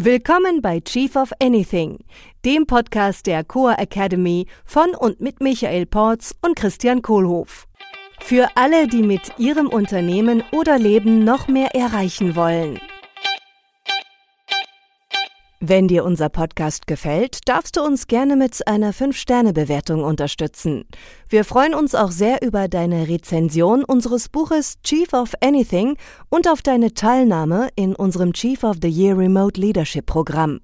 Willkommen bei Chief of Anything, dem Podcast der Coa Academy von und mit Michael Portz und Christian Kohlhof. Für alle, die mit ihrem Unternehmen oder Leben noch mehr erreichen wollen. Wenn dir unser Podcast gefällt, darfst du uns gerne mit einer 5-Sterne-Bewertung unterstützen. Wir freuen uns auch sehr über deine Rezension unseres Buches Chief of Anything und auf deine Teilnahme in unserem Chief of the Year Remote Leadership Programm.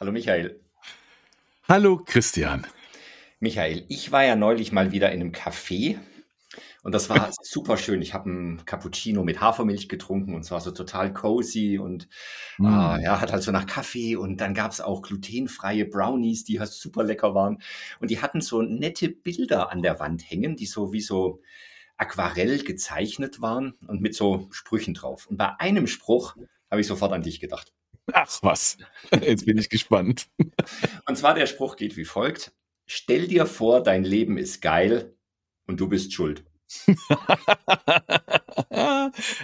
Hallo Michael. Hallo Christian. Michael, ich war ja neulich mal wieder in einem Café. Und das war super schön. Ich habe einen Cappuccino mit Hafermilch getrunken und es war so total cozy und hat halt so nach Kaffee. Und dann gab es auch glutenfreie Brownies, die halt super lecker waren. Und die hatten so nette Bilder an der Wand hängen, die so wie so Aquarell gezeichnet waren und mit so Sprüchen drauf. Und bei einem Spruch habe ich sofort an dich gedacht. Ach was, jetzt bin ich gespannt. Und zwar der Spruch geht wie folgt. Stell dir vor, dein Leben ist geil und du bist schuld.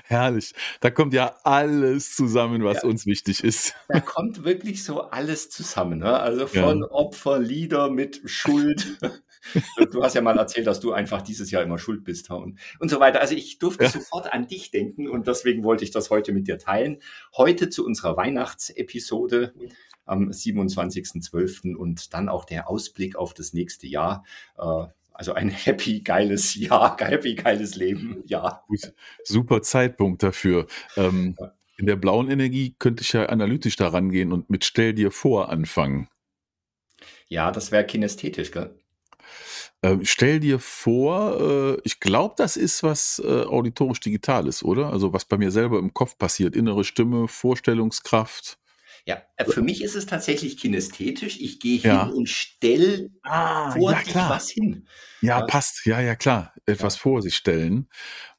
Herrlich. Da kommt ja alles zusammen, was uns wichtig ist. Da kommt wirklich so alles zusammen. Ne? Also von Opfer, Lieder mit Schuld. Du hast ja mal erzählt, dass du einfach dieses Jahr immer schuld bist und so weiter. Also ich durfte sofort an dich denken und deswegen wollte ich das heute mit dir teilen. Heute zu unserer Weihnachtsepisode am 27.12. und dann auch der Ausblick auf das nächste Jahr. Also ein happy, geiles Jahr, happy, geiles Leben, ja. Super Zeitpunkt dafür. In der blauen Energie könnte ich ja analytisch da rangehen und mit Stell dir vor anfangen. Ja, das wäre kinästhetisch, gell? Stell dir vor, ich glaube, das ist was auditorisch-digitales, oder? Also was bei mir selber im Kopf passiert, innere Stimme, Vorstellungskraft. Ja, für mich ist es tatsächlich kinästhetisch. Ich gehe hin und stelle vor sich was hin. Ja, passt. Ja, klar. Etwas vor sich stellen.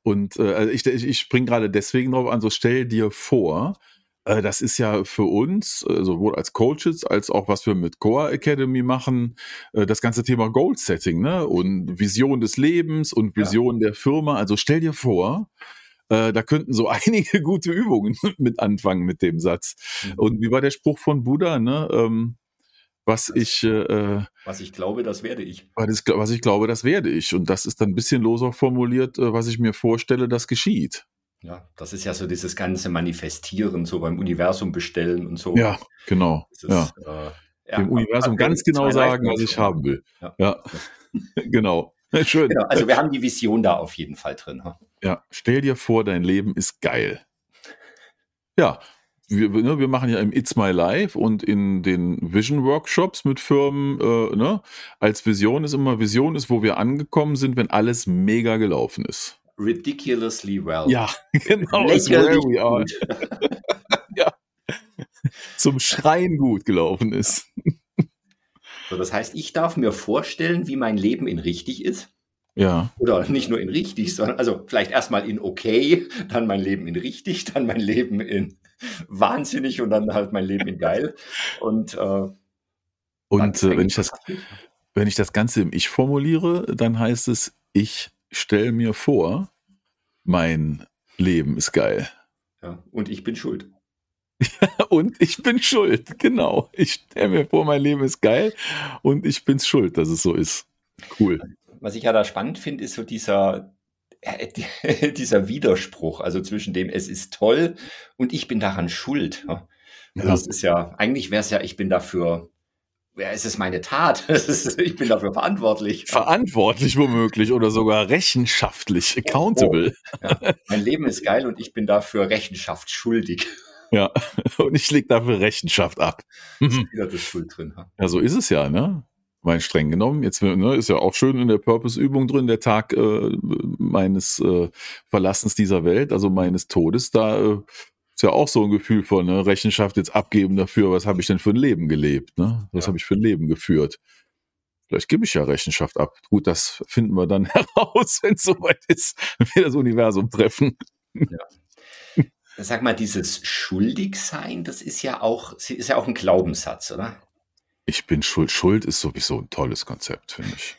Und ich springe gerade deswegen drauf an, so stell dir vor, das ist ja für uns, sowohl als Coaches, als auch was wir mit Coa Academy machen, das ganze Thema Goal-Setting, ne? Und Vision des Lebens und Vision der Firma. Also stell dir vor, da könnten so einige gute Übungen mit anfangen mit dem Satz. Und wie war der Spruch von Buddha, ne? Was ich glaube, das werde ich. Was ich glaube, das werde ich. Und das ist dann ein bisschen loser formuliert, was ich mir vorstelle, das geschieht. Ja, das ist ja so dieses ganze Manifestieren, so beim Universum bestellen und so. Ja, genau. Dem Universum ganz genau sagen, was ich haben will. Ja. Genau. Schön. Genau, also wir haben die Vision da auf jeden Fall drin. Ne? Ja, stell dir vor, dein Leben ist geil. Ja, wir machen ja im It's My Life und in den Vision-Workshops mit Firmen, als Vision ist, wo wir angekommen sind, wenn alles mega gelaufen ist. Ridiculously well. Ja, genau. Lächerlich gut. Ja. Zum Schreien gut gelaufen ist. So, das heißt, ich darf mir vorstellen, wie mein Leben in richtig ist. Ja. Oder nicht nur in richtig, sondern also vielleicht erstmal in okay, dann mein Leben in richtig, dann mein Leben in wahnsinnig und dann halt mein Leben in geil. Und wenn ich das Ganze im Ich formuliere, dann heißt es, ich stelle mir vor, mein Leben ist geil. Ja, und ich bin schuld. Und ich bin schuld, genau. Ich stelle mir vor, mein Leben ist geil und ich bin's schuld, dass es so ist. Cool. Was ich ja da spannend finde, ist so dieser Widerspruch, also zwischen dem es ist toll und ich bin daran schuld. Also das ist ja, eigentlich wäre es ja, ich bin dafür, es ist meine Tat, ich bin dafür verantwortlich. Verantwortlich womöglich oder sogar rechenschaftlich, accountable. Oh. Ja. Mein Leben ist geil und ich bin dafür Rechenschaft schuldig. Ja, und ich lege dafür Rechenschaft ab. Das ist wieder das Schuld drin. Ja, so ist es ja, ne? Mein streng genommen. Jetzt ist ja auch schön in der Purpose-Übung drin, der Tag meines Verlassens dieser Welt, also meines Todes, da ist ja auch so ein Gefühl von Rechenschaft jetzt abgeben dafür, was habe ich denn für ein Leben gelebt, ne? Was habe ich für ein Leben geführt? Vielleicht gebe ich ja Rechenschaft ab. Gut, das finden wir dann heraus, wenn es soweit ist, wenn wir das Universum treffen. Ja. Sag mal, dieses Schuldigsein, das ist ja auch ein Glaubenssatz, oder? Ich bin schuld. Schuld ist sowieso ein tolles Konzept, finde ich.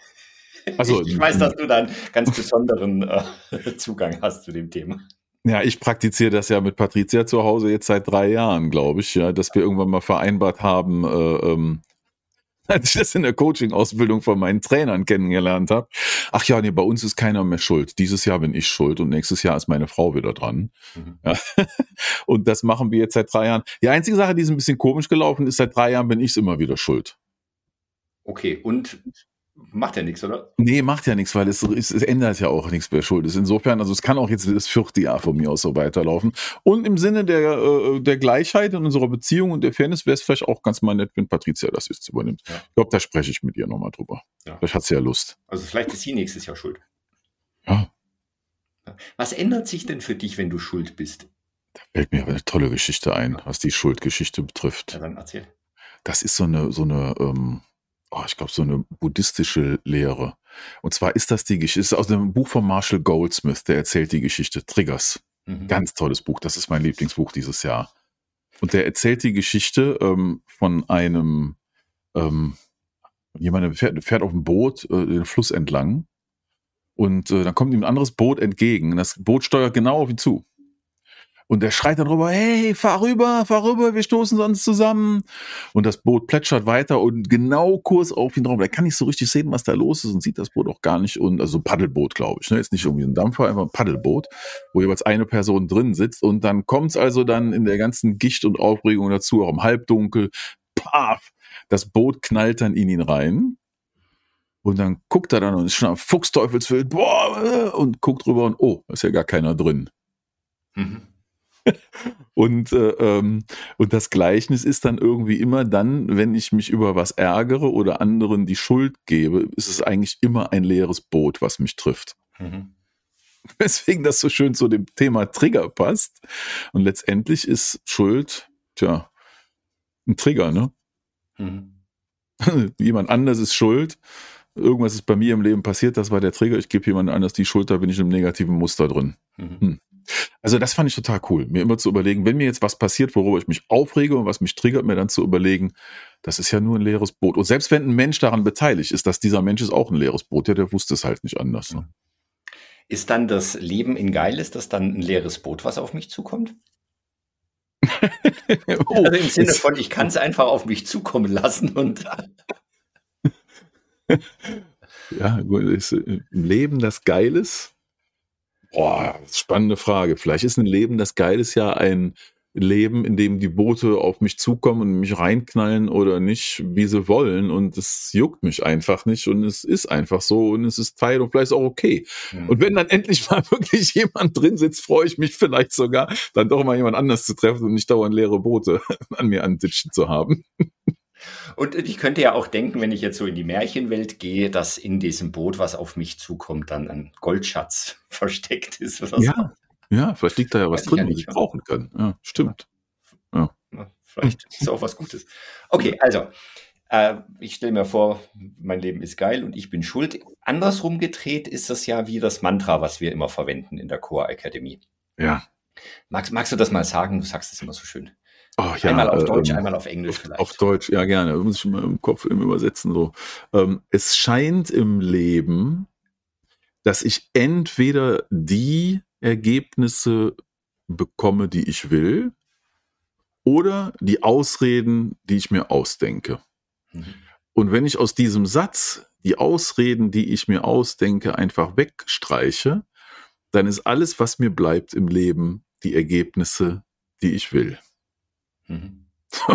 Also, ich weiß, dass du da einen ganz besonderen Zugang hast zu dem Thema. Ja, ich praktiziere das ja mit Patricia zu Hause jetzt seit 3 Jahren, glaube ich, ja, dass wir irgendwann mal vereinbart haben, als ich das in der Coaching-Ausbildung von meinen Trainern kennengelernt habe. Ach ja, nee, bei uns ist keiner mehr schuld. Dieses Jahr bin ich schuld und nächstes Jahr ist meine Frau wieder dran. Mhm. Ja. Und das machen wir jetzt seit 3 Jahren. Die einzige Sache, die ist ein bisschen komisch gelaufen ist, seit 3 Jahren bin ich immer wieder schuld. Okay, und macht ja nichts, oder? Nee, macht ja nichts, weil es ändert ja auch nichts, wer schuld ist. Insofern, also es kann auch jetzt das 4. Jahr von mir aus so weiterlaufen. Und im Sinne der Gleichheit in unserer Beziehung und der Fairness wäre es vielleicht auch ganz mal nett, wenn Patricia das jetzt übernimmt. Ja. Ich glaube, da spreche ich mit ihr nochmal drüber. Ja. Vielleicht hat sie ja Lust. Also vielleicht ist sie nächstes Jahr schuld. Ja. Was ändert sich denn für dich, wenn du schuld bist? Da fällt mir eine tolle Geschichte ein, was die Schuldgeschichte betrifft. Ja, dann erzähl. Das ist so eine buddhistische Lehre. Und zwar ist das die Geschichte, ist aus einem Buch von Marshall Goldsmith, der erzählt die Geschichte Triggers. Mhm. Ganz tolles Buch, das ist mein Lieblingsbuch dieses Jahr. Und der erzählt die Geschichte von einem, jemand, der fährt auf dem Boot den Fluss entlang und dann kommt ihm ein anderes Boot entgegen. Das Boot steuert genau auf ihn zu. Und der schreit dann rüber, hey, fahr rüber, wir stoßen sonst zusammen. Und das Boot plätschert weiter und genau Kurs auf ihn drauf. Der kann nicht so richtig sehen, was da los ist und sieht das Boot auch gar nicht. Und also ein Paddelboot, glaube ich. Ne? Jetzt nicht irgendwie ein Dampfer, einfach ein Paddelboot, wo jeweils eine Person drin sitzt. Und dann kommt es also dann in der ganzen Gicht und Aufregung dazu, auch im Halbdunkel. Paf! Das Boot knallt dann in ihn rein. Und dann guckt er dann und ist schon am Fuchsteufelswild. Boah! Und guckt rüber und oh, ist ja gar keiner drin. Mhm. Und das Gleichnis ist dann irgendwie immer dann, wenn ich mich über was ärgere oder anderen die Schuld gebe, ist es eigentlich immer ein leeres Boot, was mich trifft. Mhm. Weswegen das so schön zu dem Thema Trigger passt. Und letztendlich ist Schuld, ein Trigger, ne? Mhm. Jemand anders ist schuld. Irgendwas ist bei mir im Leben passiert, das war der Trigger. Ich gebe jemand anders die Schuld, da bin ich im negativen Muster drin. Mhm. Also das fand ich total cool, mir immer zu überlegen, wenn mir jetzt was passiert, worüber ich mich aufrege und was mich triggert, mir dann zu überlegen, das ist ja nur ein leeres Boot. Und selbst wenn ein Mensch daran beteiligt ist, dass dieser Mensch ist auch ein leeres Boot, ja, der wusste es halt nicht anders. Ne? Ist dann das Leben in Geil, ist das dann ein leeres Boot, was auf mich zukommt? Also im Sinne von, ich kann es einfach auf mich zukommen lassen und... Ja, ist im Leben das Geiles? Boah, spannende Frage. Vielleicht ist ein Leben, das geil ist, ja ein Leben, in dem die Boote auf mich zukommen und mich reinknallen oder nicht, wie sie wollen. Und es juckt mich einfach nicht. Und es ist einfach so. Und es ist Teil und vielleicht auch okay. Mhm. Und wenn dann endlich mal wirklich jemand drin sitzt, freue ich mich vielleicht sogar, dann doch mal jemand anders zu treffen und nicht dauernd leere Boote an mir antitschen zu haben. Und ich könnte ja auch denken, wenn ich jetzt so in die Märchenwelt gehe, dass in diesem Boot, was auf mich zukommt, dann ein Goldschatz versteckt ist. Oder ja, so. Ja, vielleicht liegt da ja was drin, was ich brauchen kann. Ja, stimmt. Ja. Ja, vielleicht ist auch was Gutes. Okay, also, ich stelle mir vor, mein Leben ist geil und ich bin schuld. Andersrum gedreht ist das ja wie das Mantra, was wir immer verwenden in der Coa-Akademie. Ja. Magst du das mal sagen? Du sagst es immer so schön. Oh, ja, einmal auf Deutsch, einmal auf Englisch vielleicht. Auf Deutsch, ja gerne. Muss ich mal im Kopf eben übersetzen. So. Es scheint im Leben, dass ich entweder die Ergebnisse bekomme, die ich will, oder die Ausreden, die ich mir ausdenke. Mhm. Und wenn ich aus diesem Satz die Ausreden, die ich mir ausdenke, einfach wegstreiche, dann ist alles, was mir bleibt im Leben, die Ergebnisse, die ich will.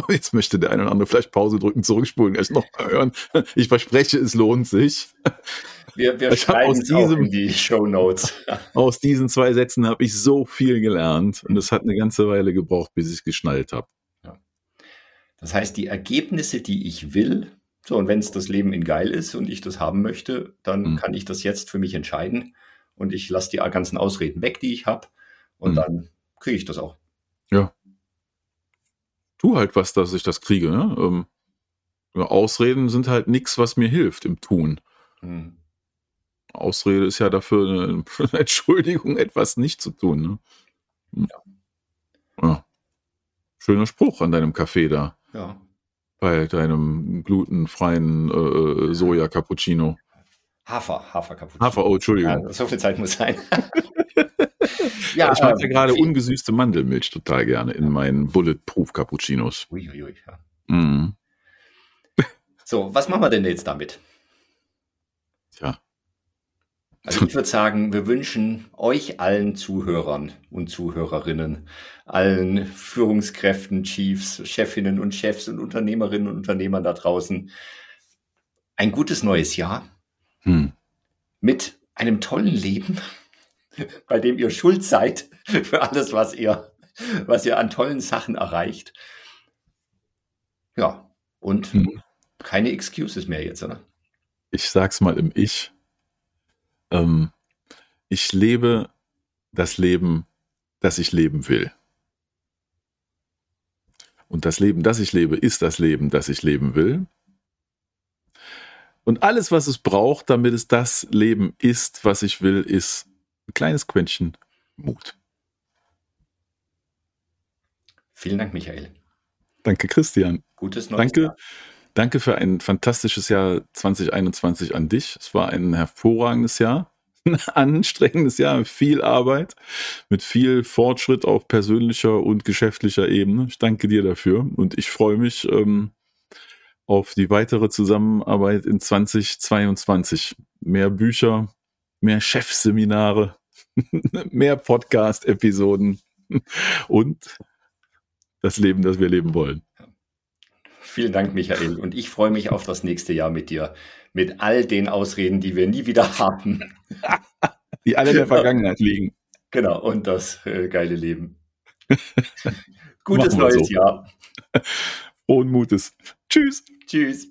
Jetzt möchte der eine oder andere vielleicht Pause drücken, zurückspulen, erst nochmal hören. Ich verspreche, es lohnt sich. Wir schreiben es auch in die Shownotes. Aus diesen 2 Sätzen habe ich so viel gelernt und es hat eine ganze Weile gebraucht, bis ich es geschnallt habe. Ja. Das heißt, die Ergebnisse, die ich will, so und wenn es das Leben in Geil ist und ich das haben möchte, dann kann ich das jetzt für mich entscheiden und ich lasse die ganzen Ausreden weg, die ich habe und dann kriege ich das auch. Ja. Tu halt was, dass ich das kriege. Ne? Ausreden sind halt nichts, was mir hilft im Tun. Mhm. Ausrede ist ja dafür eine Entschuldigung, etwas nicht zu tun. Ne? Ja. Ja. Schöner Spruch an deinem Kaffee da. Ja. Bei deinem glutenfreien Soja-Cappuccino. Hafer-Cappuccino. Hafer, Entschuldigung. Ja, so viel Zeit muss sein. Ja, ich mag ja gerade ungesüßte Mandelmilch total gerne in meinen Bulletproof-Cappuccinos. Uiuiui, ja. Mhm. So, was machen wir denn jetzt damit? Tja. Also ich würde sagen, wir wünschen euch allen Zuhörern und Zuhörerinnen, allen Führungskräften, Chiefs, Chefinnen und Chefs und Unternehmerinnen und Unternehmern da draußen ein gutes neues Jahr mit einem tollen Leben, bei dem ihr schuld seid für alles, was ihr an tollen Sachen erreicht. Ja, und keine Excuses mehr jetzt, oder? Ich sag's mal im Ich. Ich lebe das Leben, das ich leben will. Und das Leben, das ich lebe, ist das Leben, das ich leben will. Und alles, was es braucht, damit es das Leben ist, was ich will, ist ein kleines Quäntchen Mut. Vielen Dank, Michael. Danke, Christian. Gutes neues Jahr. Danke für ein fantastisches Jahr 2021 an dich. Es war ein hervorragendes Jahr, ein anstrengendes Jahr mit viel Arbeit, mit viel Fortschritt auf persönlicher und geschäftlicher Ebene. Ich danke dir dafür und ich freue mich auf die weitere Zusammenarbeit in 2022. Mehr Bücher, mehr Chefseminare, mehr Podcast-Episoden und das Leben, das wir leben wollen. Vielen Dank, Michael. Und ich freue mich auf das nächste Jahr mit dir. Mit all den Ausreden, die wir nie wieder haben. Die alle in der Vergangenheit liegen. Genau. Und das geile Leben. Gutes neues Jahr. Frohen Mutes. Tschüss. Tschüss.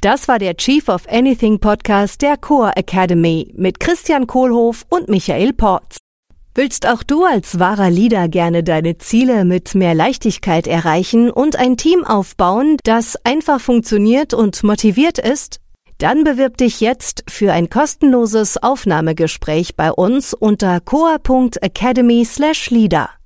Das war der Chief of Anything Podcast der Coa Academy mit Christian Kohlhof und Michael Portz. Willst auch du als wahrer Leader gerne deine Ziele mit mehr Leichtigkeit erreichen und ein Team aufbauen, das einfach funktioniert und motiviert ist? Dann bewirb dich jetzt für ein kostenloses Aufnahmegespräch bei uns unter coa.academy/leader.